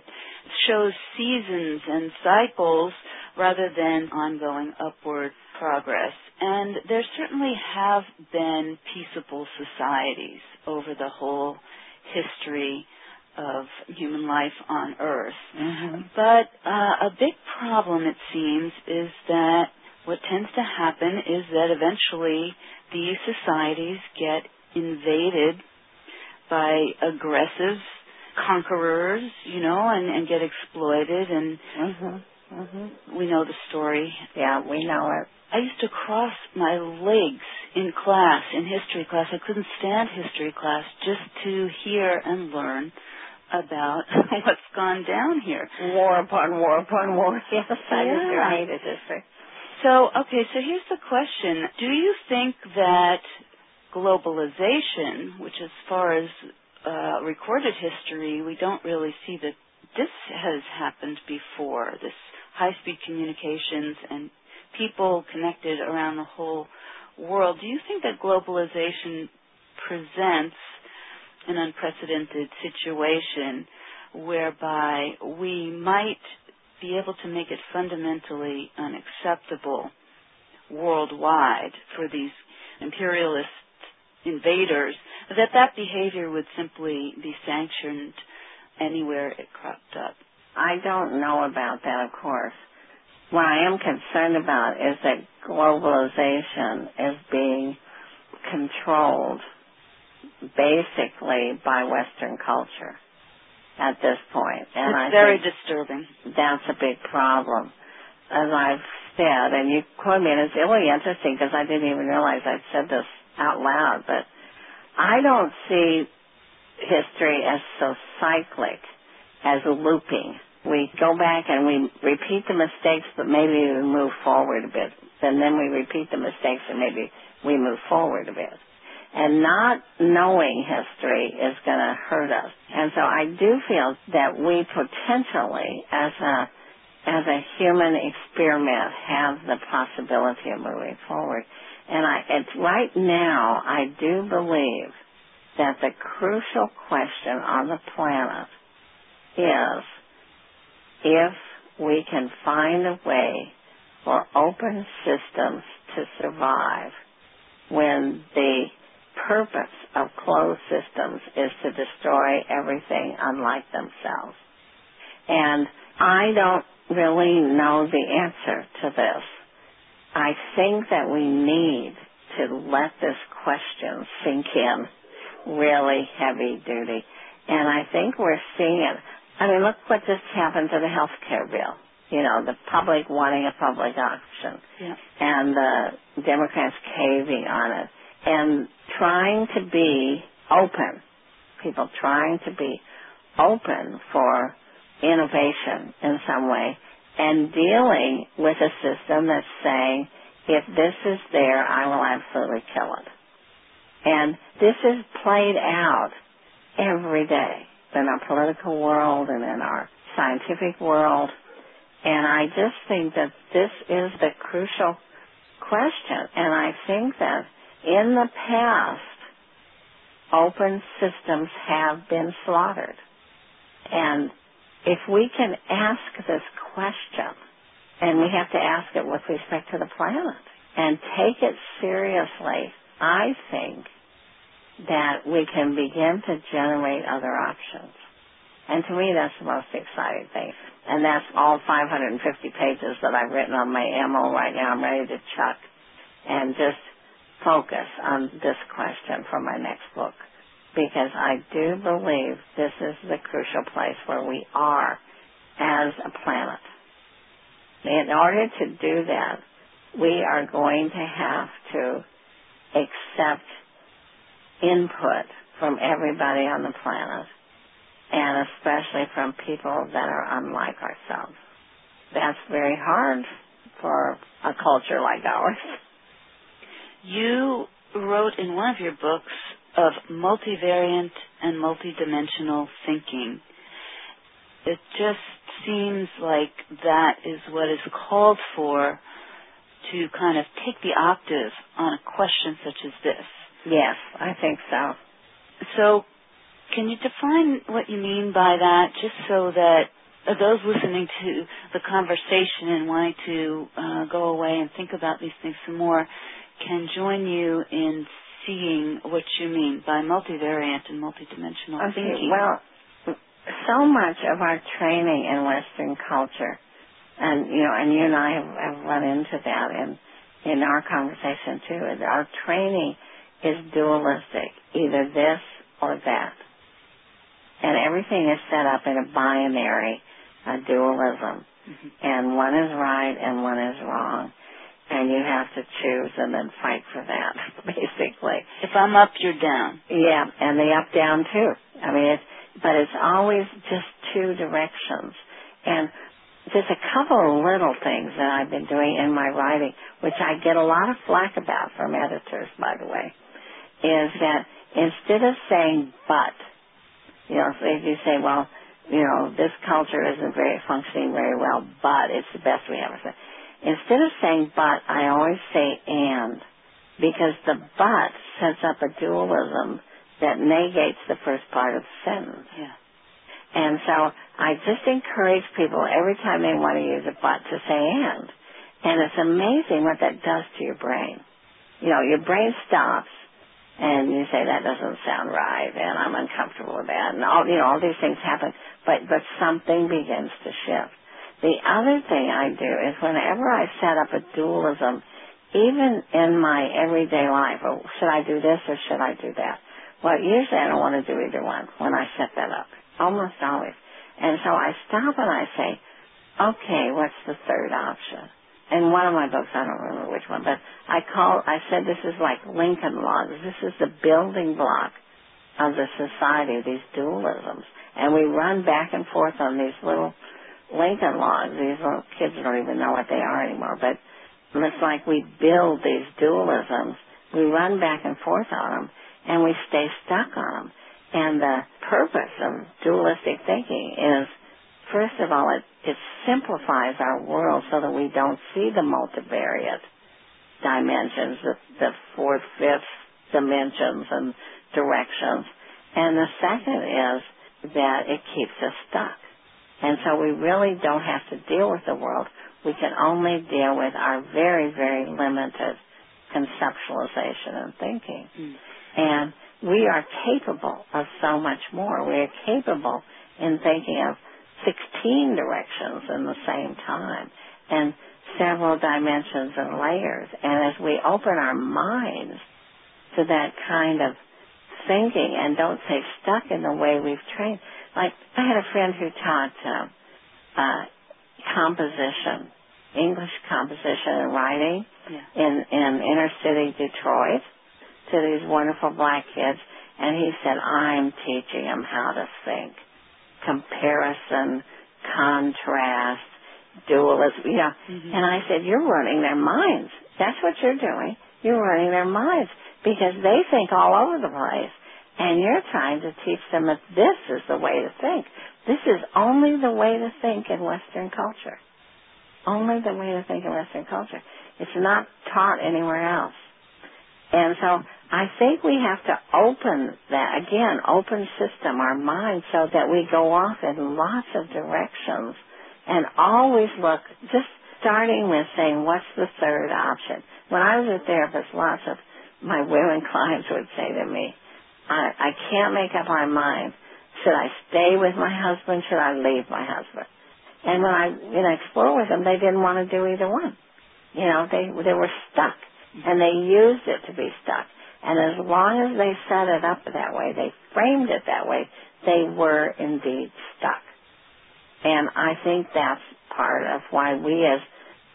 shows seasons and cycles rather than ongoing upward progress. And there certainly have been peaceable societies over the whole history of human life on Earth. Mm-hmm. But uh, a big problem, it seems, is that what tends to happen is that eventually these societies get invaded by aggressive conquerors, you know, and, and get exploited. And mm-hmm. Mm-hmm. we know the story. Yeah, we know it. I used to cross my legs in class, in history class. I couldn't stand history class just to hear and learn about what's gone down here. War upon war upon war. Yes, I yeah. hated history. So, okay, so here's the question. Do you think that globalization, which as far as uh, recorded history, we don't really see that this has happened before, this high-speed communications and people connected around the whole world. Do you think that globalization presents an unprecedented situation whereby we might be able to make it fundamentally unacceptable worldwide for these imperialist invaders, that that behavior would simply be sanctioned anywhere it cropped up? I don't know about that, of course. What I am concerned about is that globalization is being controlled basically by Western culture at this point. And it's I very disturbing. That's a big problem. As I've said, and you quote me, and it's really interesting because I didn't even realize I'd said this out loud, but I don't see history as so cyclic, as looping. We go back and we repeat the mistakes, but maybe we move forward a bit. And then we repeat the mistakes and maybe we move forward a bit. And not knowing history is going to hurt us. And so I do feel that we potentially, as a as a human experiment, have the possibility of moving forward. And I, it's right now, I do believe that the crucial question on the planet is if we can find a way for open systems to survive when the purpose of closed systems is to destroy everything unlike themselves. And I don't really know the answer to this. I think that we need to let this question sink in really heavy duty. And I think we're seeing it. I mean, look what just happened to the health care bill. You know, the public wanting a public option. Yeah. And the Democrats caving on it. And trying to be open. People trying to be open for innovation in some way. And dealing with a system that's saying, if this is there, I will absolutely kill it. And this is played out every day in our political world and in our scientific world. And I just think that this is the crucial question. And I think that in the past, open systems have been slaughtered. And if we can ask this question, and we have to ask it with respect to the planet, and take it seriously, I think that we can begin to generate other options. And to me, that's the most exciting thing. And that's all five hundred fifty pages that I've written on my M O right now. I'm ready to chuck and just focus on this question for my next book. Because I do believe this is the crucial place where we are as a planet. In order to do that, we are going to have to accept input from everybody on the planet, and especially from people that are unlike ourselves. That's very hard for a culture like ours. You wrote in one of your books of multivariant and multidimensional thinking. It just seems like that is what is called for to kind of take the octave on a question such as this. Yes, I think so. So can you define what you mean by that, just so that those listening to the conversation and wanting to uh, go away and think about these things some more can join you in seeing what you mean by multivariant and multidimensional okay, thinking? Well, so much of our training in Western culture, and you know, and you and I have, have run into that in, in our conversation too, our training is dualistic, either this or that. And everything is set up in a binary, a dualism. Mm-hmm. And one is right and one is wrong. And you have to choose and then fight for that, basically. If I'm up, you're down. Yeah, and the up, down, too. I mean, it's, but it's always just two directions. And there's a couple of little things that I've been doing in my writing, which I get a lot of flack about from editors, by the way, is that instead of saying but, you know, so if you say, well, you know, this culture isn't very functioning very well, but it's the best we ever said. Instead of saying but, I always say and, because the but sets up a dualism that negates the first part of the sentence. Yeah. And so I just encourage people every time they want to use a but to say and. And it's amazing what that does to your brain. You know, your brain stops and you say, that doesn't sound right and I'm uncomfortable with that. And all, you know, all these things happen, but, but something begins to shift. The other thing I do is whenever I set up a dualism, even in my everyday life, oh, should I do this or should I do that? Well, usually I don't want to do either one when I set that up, almost always. And so I stop and I say, okay, what's the third option? In one of my books, I don't remember which one, but I call, I said this is like Lincoln logs. This is the building block of the society, these dualisms. And we run back and forth on these little Lincoln logs. These little kids don't even know what they are anymore, but it's like we build these dualisms. We run back and forth on them, and we stay stuck on them. And the purpose of dualistic thinking is, first of all, it, it simplifies our world so that we don't see the multivariate dimensions, the, the fourth, fifth dimensions and directions. And the second is that it keeps us stuck. And so we really don't have to deal with the world. We can only deal with our very, very limited conceptualization and thinking. Mm. And we are capable of so much more. We are capable in thinking of sixteen directions in the same time and several dimensions and layers. And as we open our minds to that kind of thinking and don't stay stuck in the way we've trained. Like, I had a friend who taught uh, uh, composition, English composition and writing yeah. in, in inner city Detroit to these wonderful black kids. And he said, I'm teaching them how to think. Comparison, contrast, dualism, you know. Mm-hmm. And I said, you're running their minds. That's what you're doing. You're running their minds because they think all over the place. And you're trying to teach them that this is the way to think. This is only the way to think in Western culture. Only the way to think in Western culture. It's not taught anywhere else. And so I think we have to open that, again, open system, our mind, so that we go off in lots of directions and always look, just starting with saying, what's the third option? When I was a therapist, lots of my women clients would say to me, I, I can't make up my mind. Should I stay with my husband? Should I leave my husband? And when I, you know, explored with them, they didn't want to do either one. You know, they they were stuck, and they used it to be stuck. And as long as they set it up that way, they framed it that way, they were indeed stuck. And I think that's part of why we as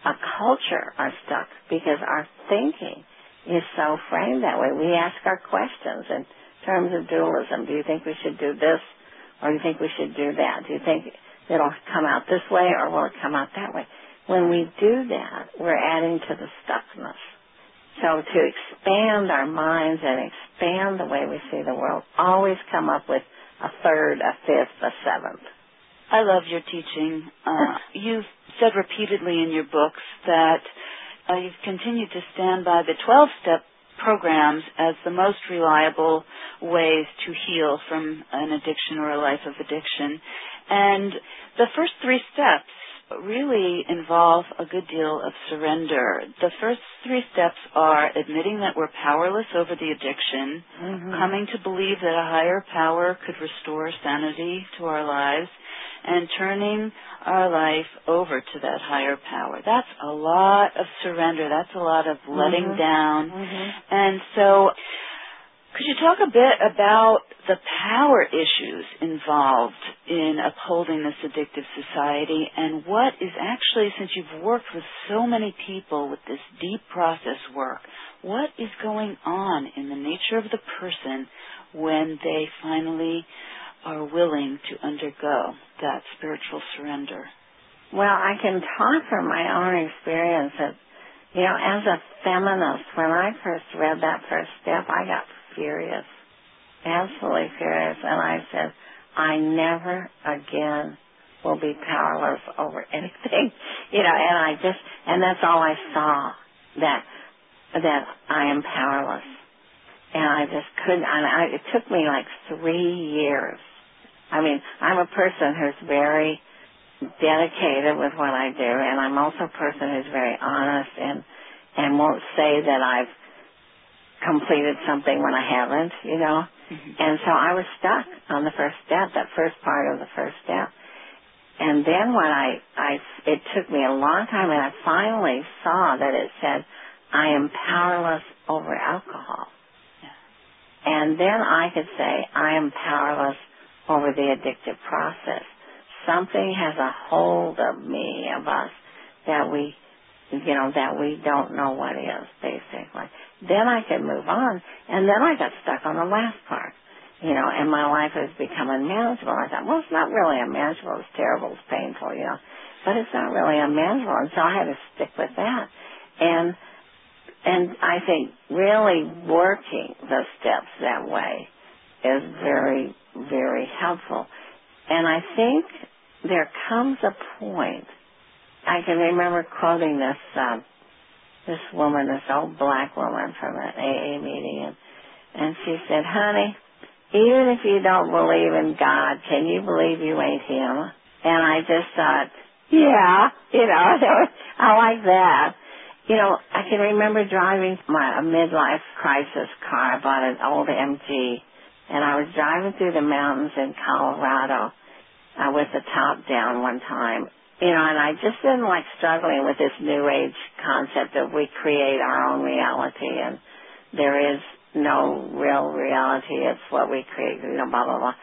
a culture are stuck, because our thinking is so framed that way. We ask our questions and terms of dualism. Do you think we should do this, or do you think we should do that? Do you think it'll come out this way, or will it come out that way? When we do that, we're adding to the stuckness. So to expand our minds and expand the way we see the world, always come up with a third, a fifth, a seventh. I love your teaching. Uh, you've said repeatedly in your books that uh, you've continued to stand by the twelve-step programs as the most reliable ways to heal from an addiction or a life of addiction. And the first three steps really involve a good deal of surrender. The first three steps are admitting that we're powerless over the addiction, mm-hmm. coming to believe that a higher power could restore sanity to our lives, and turning our life over to that higher power. That's a lot of surrender. That's a lot of letting mm-hmm. down. Mm-hmm. And so could you talk a bit about the power issues involved in upholding this addictive society and what is actually, since you've worked with so many people with this deep process work, what is going on in the nature of the person when they finally are willing to undergo that spiritual surrender? Well, I can talk from my own experience that, you know, as a feminist, when I first read that first step, I got furious, absolutely furious, and I said, I never again will be powerless over anything, you know, and I just, and that's all I saw, that, that I am powerless. And I just couldn't, and I, it took me like three years. I mean, I'm a person who's very dedicated with what I do, and I'm also a person who's very honest and and won't say that I've completed something when I haven't, you know. Mm-hmm. And so I was stuck on the first step, that first part of the first step. And then when I, I, it took me a long time, and I finally saw that it said, I am powerless over alcohol. And then I could say, I am powerless over the addictive process. Something has a hold of me, of us, that we, you know, that we don't know what is, basically. Then I could move on, and then I got stuck on the last part, you know, and my life has become unmanageable. I thought, well, it's not really unmanageable. It's terrible. It's painful, you know, but it's not really unmanageable, and so I had to stick with that. And And I think really working the steps that way is very, very helpful. And I think there comes a point, I can remember quoting this uh, this woman, this old black woman from an A A meeting, and, and she said, honey, even if you don't believe in God, can you believe you ain't him? And I just thought, yeah, you know, I like that. You know, I can remember driving my midlife crisis car. I bought an old M G, and I was driving through the mountains in Colorado uh, with the top down one time. You know, and I just didn't like struggling with this new age concept that we create our own reality, and there is no real reality. It's what we create, you know, blah, blah, blah.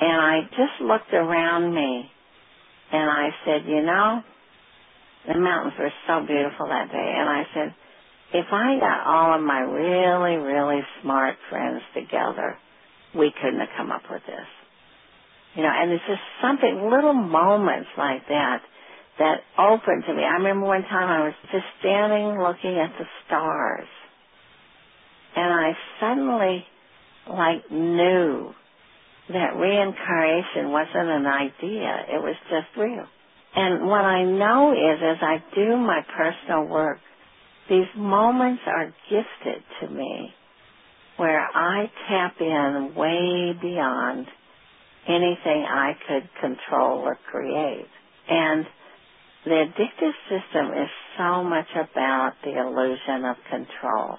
And I just looked around me, and I said, you know, the mountains were so beautiful that day. And I said, if I got all of my really, really smart friends together, we couldn't have come up with this. You know, and it's just something, little moments like that, that opened to me. I remember one time I was just standing looking at the stars. And I suddenly, like, knew that reincarnation wasn't an idea. It was just real. And what I know is, as I do my personal work, these moments are gifted to me where I tap in way beyond anything I could control or create. And the addictive system is so much about the illusion of control,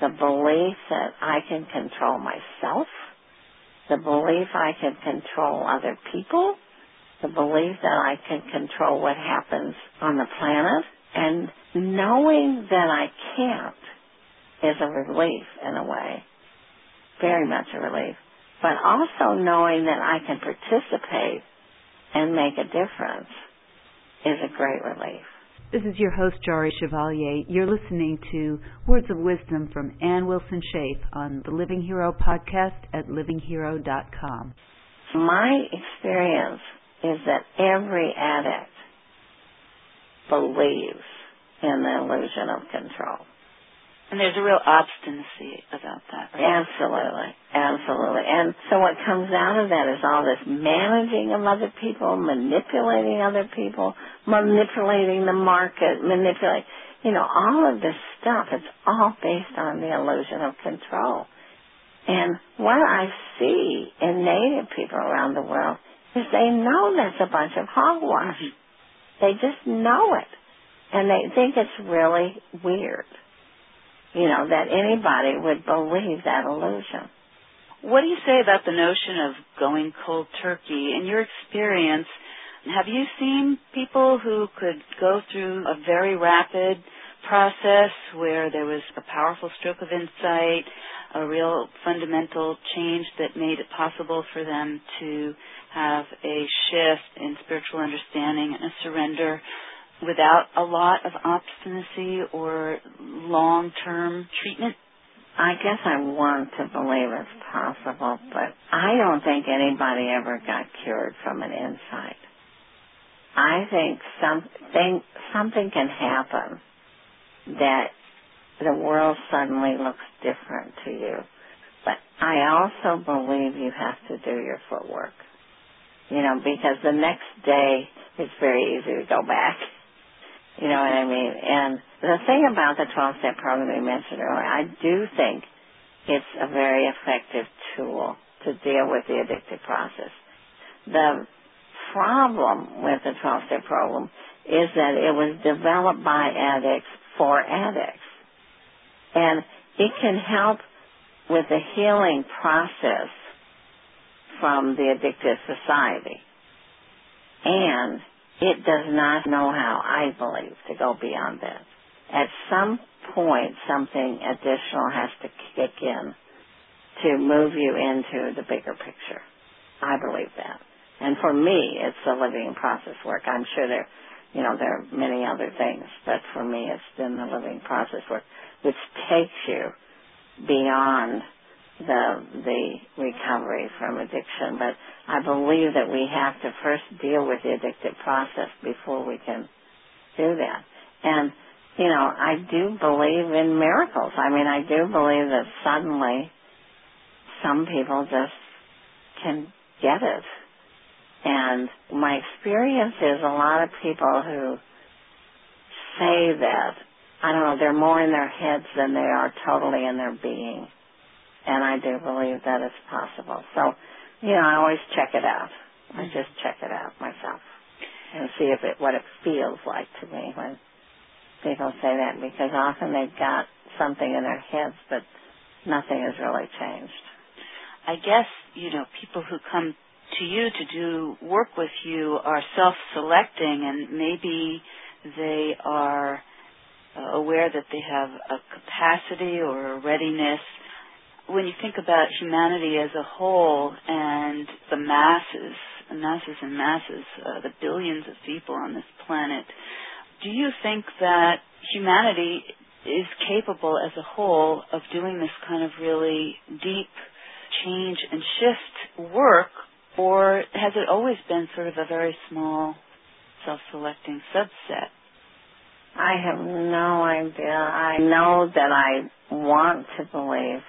the belief that I can control myself, the belief I can control other people, the belief that I can control what happens on the planet, and knowing that I can't is a relief in a way, very much a relief, but also knowing that I can participate and make a difference is a great relief. This is your host, Jari Chevalier. You're listening to Words of Wisdom from Anne Wilson Schaef on the Living Hero podcast at living hero dot com. My experience is that every addict believes in the illusion of control. And there's a real obstinacy about that, right? Absolutely, absolutely. And so what comes out of that is all this managing of other people, manipulating other people, manipulating the market, manipulating, you know, all of this stuff. It's all based on the illusion of control. And what I see in Native people around the world, they know that's a bunch of hogwash. They just know it. And they think it's really weird, you know, that anybody would believe that illusion. What do you say about the notion of going cold turkey? In your experience, have you seen people who could go through a very rapid process where there was a powerful stroke of insight, a real fundamental change that made it possible for them to have a shift in spiritual understanding and a surrender without a lot of obstinacy or long-term treatment? I guess I want to believe it's possible, but I don't think anybody ever got cured from an insight. I think something, something can happen that the world suddenly looks different to you. But I also believe you have to do your footwork. You know, because the next day, it's very easy to go back. You know what I mean? And the thing about the twelve-step program we mentioned earlier, I do think it's a very effective tool to deal with the addictive process. The problem with the twelve-step program is that it was developed by addicts for addicts. And it can help with the healing process from the addictive society. And it does not know how, I believe, to go beyond that. At some point, something additional has to kick in to move you into the bigger picture. I believe that. And for me, it's the living process work. I'm sure there, you know, there are many other things, but for me, it's been the living process work, which takes you beyond the the recovery from addiction. But I believe that we have to first deal with the addictive process before we can do that. And, you know, I do believe in miracles. I mean, I do believe that suddenly some people just can get it. And my experience is a lot of people who say that, I don't know, they're more in their heads than they are totally in their being. And I do believe that it's possible. So, you know, I always check it out. I just check it out myself and see if it what it feels like to me when people say that, because often they've got something in their heads, but nothing has really changed. I guess, you know, people who come to you to do work with you are self-selecting, and maybe they are uh, aware that they have a capacity or a readiness. When you think about humanity as a whole and the masses, masses and masses, uh, the billions of people on this planet, do you think that humanity is capable as a whole of doing this kind of really deep change and shift work? Or has it always been sort of a very small, self-selecting subset? I have no idea. I know that I want to believe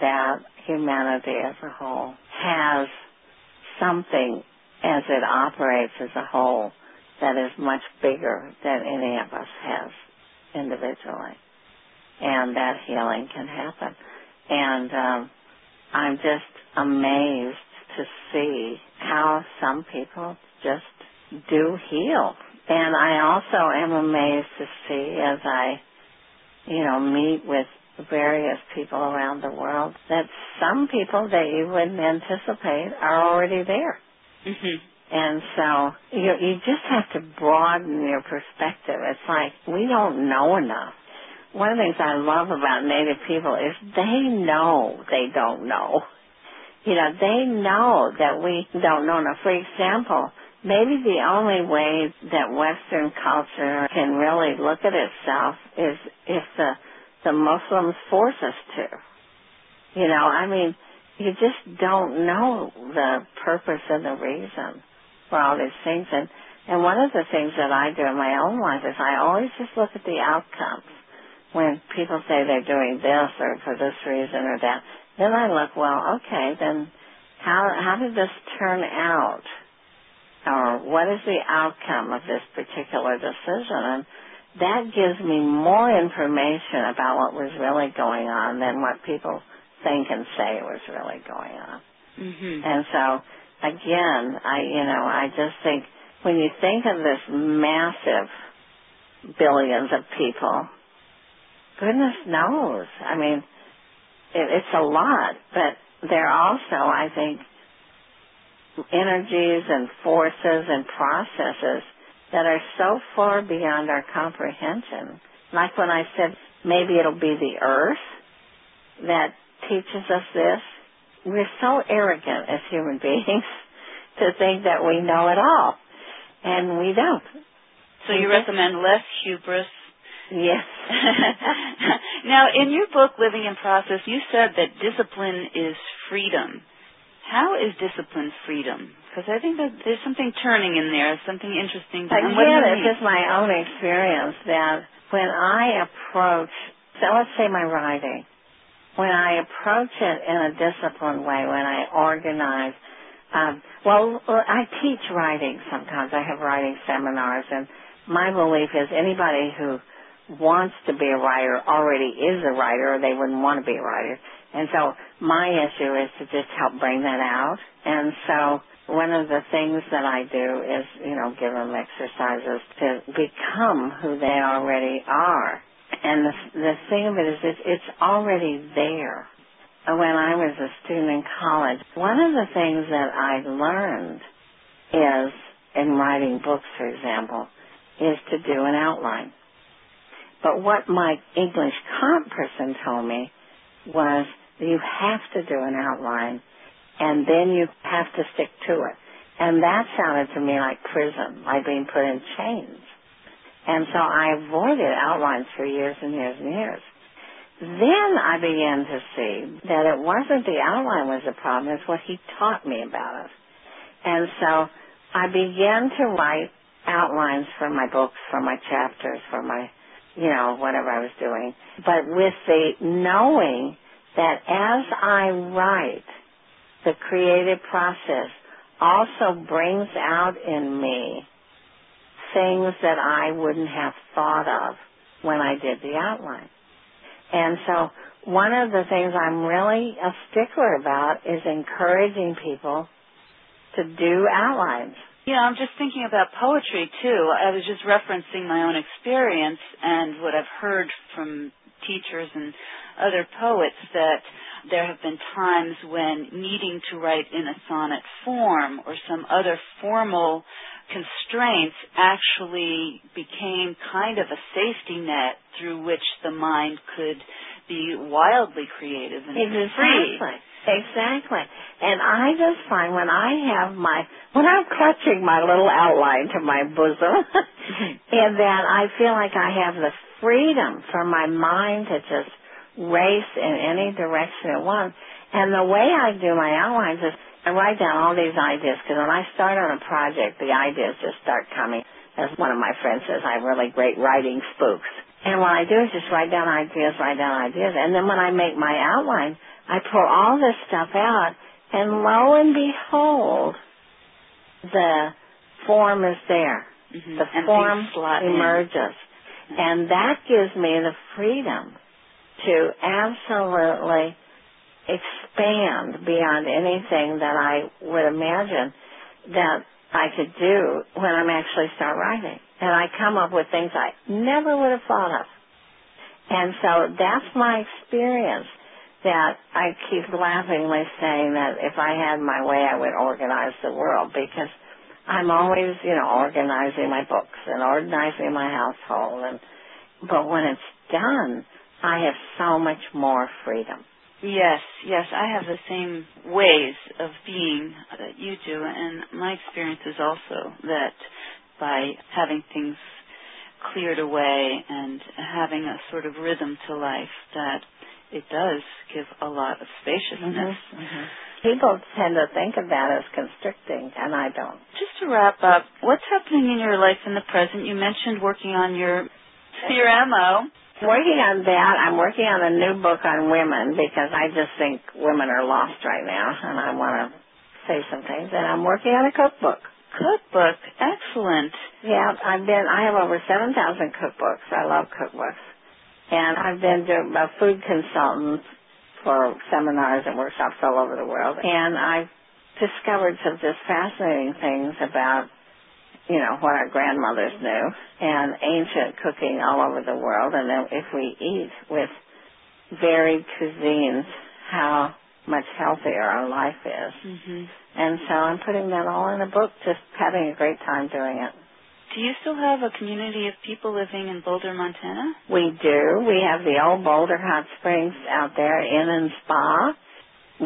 that humanity as a whole has something as it operates as a whole that is much bigger than any of us has individually. And that healing can happen. And um, I'm just amazed to see how some people just do heal. And I also am amazed to see, as I, you know, meet with various people around the world, that some people that you wouldn't anticipate are already there. Mm-hmm. And so you, you just have to broaden your perspective. It's like we don't know enough. One of the things I love about Native people is they know they don't know. You know, they know that we don't know enough. For example, maybe the only way that Western culture can really look at itself is if the, the Muslims force us to. You know, I mean, you just don't know the purpose and the reason for all these things. And, and one of the things that I do in my own life is I always just look at the outcomes. When people say they're doing this or for this reason or that, then I look, well, okay, then how how did this turn out? Or what is the outcome of this particular decision? And that gives me more information about what was really going on than what people think and say was really going on. Mm-hmm. And so, again, I you know, I just think when you think of this massive billions of people, goodness knows. I mean, it, it's a lot, but there are also, I think, energies and forces and processes that are so far beyond our comprehension. Like when I said maybe it'll be the earth that teaches us this. We're so arrogant as human beings to think that we know it all, and we don't. So you recommend less hubris? Yes. Now, in your book, Living in Process, you said that discipline is freedom. How is discipline freedom? Because I think that there's something turning in there, something interesting. Again, it's just my own experience that when I approach, so let's say my writing, when I approach it in a disciplined way, when I organize, um, well, I teach writing sometimes. I have writing seminars, and my belief is anybody who wants to be a writer already is a writer, or they wouldn't want to be a writer. And so my issue is to just help bring that out. And so one of the things that I do is, you know, give them exercises to become who they already are. And the, the thing of it is it's, it's already there. When I was a student in college, one of the things that I learned is, in writing books, for example, is to do an outline. But what my English comp person told me was You have to do an outline, and then you have to stick to it. And that sounded to me like prison, like being put in chains. And so I avoided outlines for years and years and years. Then I began to see that it wasn't the outline was the problem, it's what he taught me about it. And so I began to write outlines for my books, for my chapters, for my, you know, whatever I was doing. But with the knowing that as I write, the creative process also brings out in me things that I wouldn't have thought of when I did the outline. And so one of the things I'm really a stickler about is encouraging people to do outlines. You know, I'm just thinking about poetry, too. I was just referencing my own experience and what I've heard from teachers and other poets, that there have been times when needing to write in a sonnet form or some other formal constraints actually became kind of a safety net through which the mind could be wildly creative and exactly. free. Exactly. And I just find when I have my, when I'm clutching my little outline to my bosom, and that I feel like I have the freedom for my mind to just race in any direction it wants. And the way I do my outlines is I write down all these ideas, because when I start on a project, the ideas just start coming. As one of my friends says, I have really great writing spooks. And what I do is just write down ideas, write down ideas. And then when I make my outline, I pour all this stuff out, and lo and behold, the form is there. Mm-hmm. The and form emerges. Mm-hmm. And that gives me the freedom to absolutely expand beyond anything that I would imagine that I could do when I'm actually start writing. And I come up with things I never would have thought of. And so that's my experience, that I keep laughingly saying that if I had my way, I would organize the world, because I'm always, you know, organizing my books and organizing my household. And but when it's done, I have so much more freedom. Yes, yes, I have the same ways of being that you do, and my experience is also that by having things cleared away and having a sort of rhythm to life, that it does give a lot of spaciousness. Mm-hmm. Mm-hmm. People tend to think about it as constricting, and I don't. Just to wrap up, what's happening in your life in the present? You mentioned working on your your M O. Working on that, I'm working on a new book on women, because I just think women are lost right now, and I want to say some things. And I'm working on a cookbook. Cookbook, excellent. Yeah, I've been. I have over seven thousand cookbooks. I love cookbooks, and I've been a food consultant for seminars and workshops all over the world. And I've discovered some just fascinating things about, you know, what our grandmothers knew, and ancient cooking all over the world, and then if we eat with varied cuisines, how much healthier our life is. Mm-hmm. And so I'm putting that all in a book, just having a great time doing it. Do you still have a community of people living in Boulder, Montana? We do. We have the old Boulder Hot Springs out there, Inn and Spa,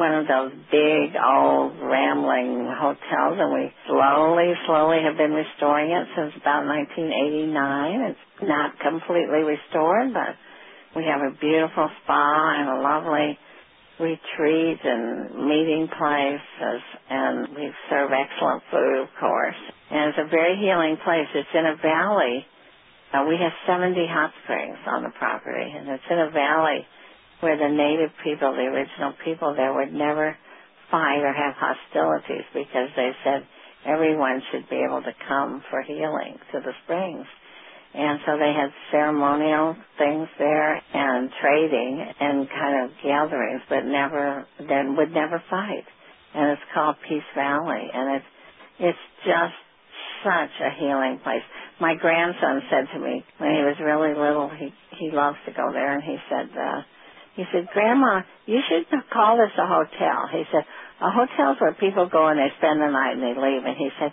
one of those big, old, rambling hotels, and we slowly, slowly have been restoring it since about nineteen eighty-nine. It's not completely restored, but we have a beautiful spa and a lovely retreat and meeting places, and we serve excellent food, of course. And it's a very healing place. It's in a valley. Uh, we have seventy hot springs on the property, and it's in a valley where the native people, the original people there, would never fight or have hostilities, because they said everyone should be able to come for healing to the springs. And so they had ceremonial things there and trading and kind of gatherings, but never, they would never fight. And it's called Peace Valley, and it's, it's just such a healing place. My grandson said to me when he was really little, he, he loves to go there, and he said, uh, He said, Grandma, you should call this a hotel. He said, a hotel's where people go and they spend the night and they leave. And he said,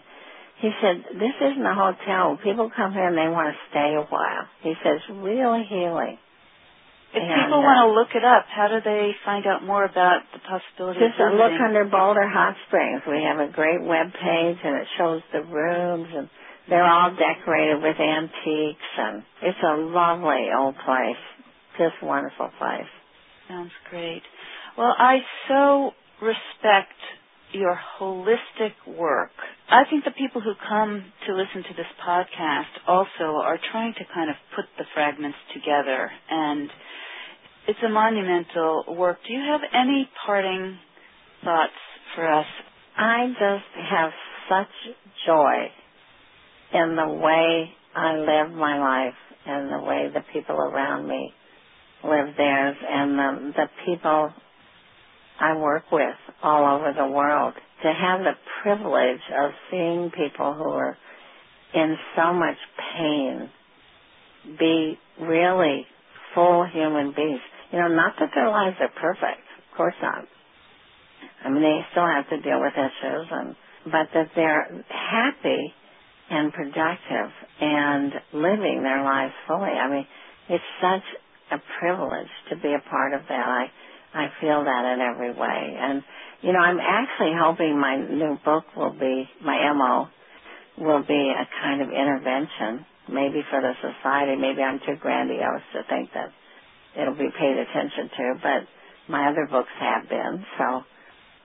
he said, this isn't a hotel. People come here and they want to stay a while. He says, really healing. If and, people want to uh, look it up, how do they find out more about the possibility of visiting? Just look under Boulder Hot Springs. We have a great web page, and it shows the rooms, and they're all decorated with antiques, and it's a lovely old place, just wonderful place. Sounds great. Well, I so respect your holistic work. I think the people who come to listen to this podcast also are trying to kind of put the fragments together, and it's a monumental work. Do you have any parting thoughts for us? I just have such joy in the way I live my life and the way the people around me live theirs and the, the people I work with all over the world. To have the privilege of seeing people who are in so much pain be really full human beings. You know, not that their lives are perfect. Of course not. I mean, they still have to deal with issues, and, but that they're happy and productive and living their lives fully. I mean, it's such a privilege to be a part of that. I, I feel that in every way. And, you know, I'm actually hoping my new book will be, my M O, will be a kind of intervention, maybe for the society. Maybe I'm too grandiose to think that it'll be paid attention to, but my other books have been, so...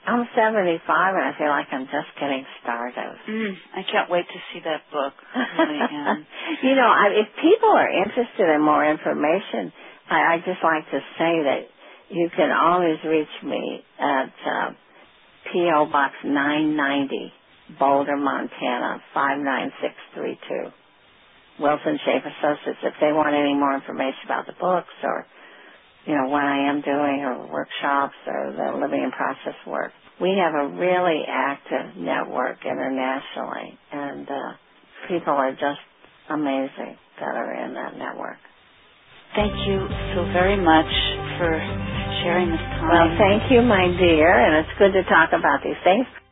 I'm seventy-five, and I feel like I'm just getting started. Mm, I can't wait to see that book. Really, Anne. You know, I, if people are interested in more information, I, I just like to say that you can always reach me at uh, P O Box nine ninety, Boulder, Montana, five nine six three two, Wilson Schaef Associates. If they want any more information about the books or... you know, what I am doing or workshops or the Living in Process work. We have a really active network internationally, and uh, people are just amazing that are in that network. Thank you so very much for sharing this time. Well, thank you, my dear, and it's good to talk about these things.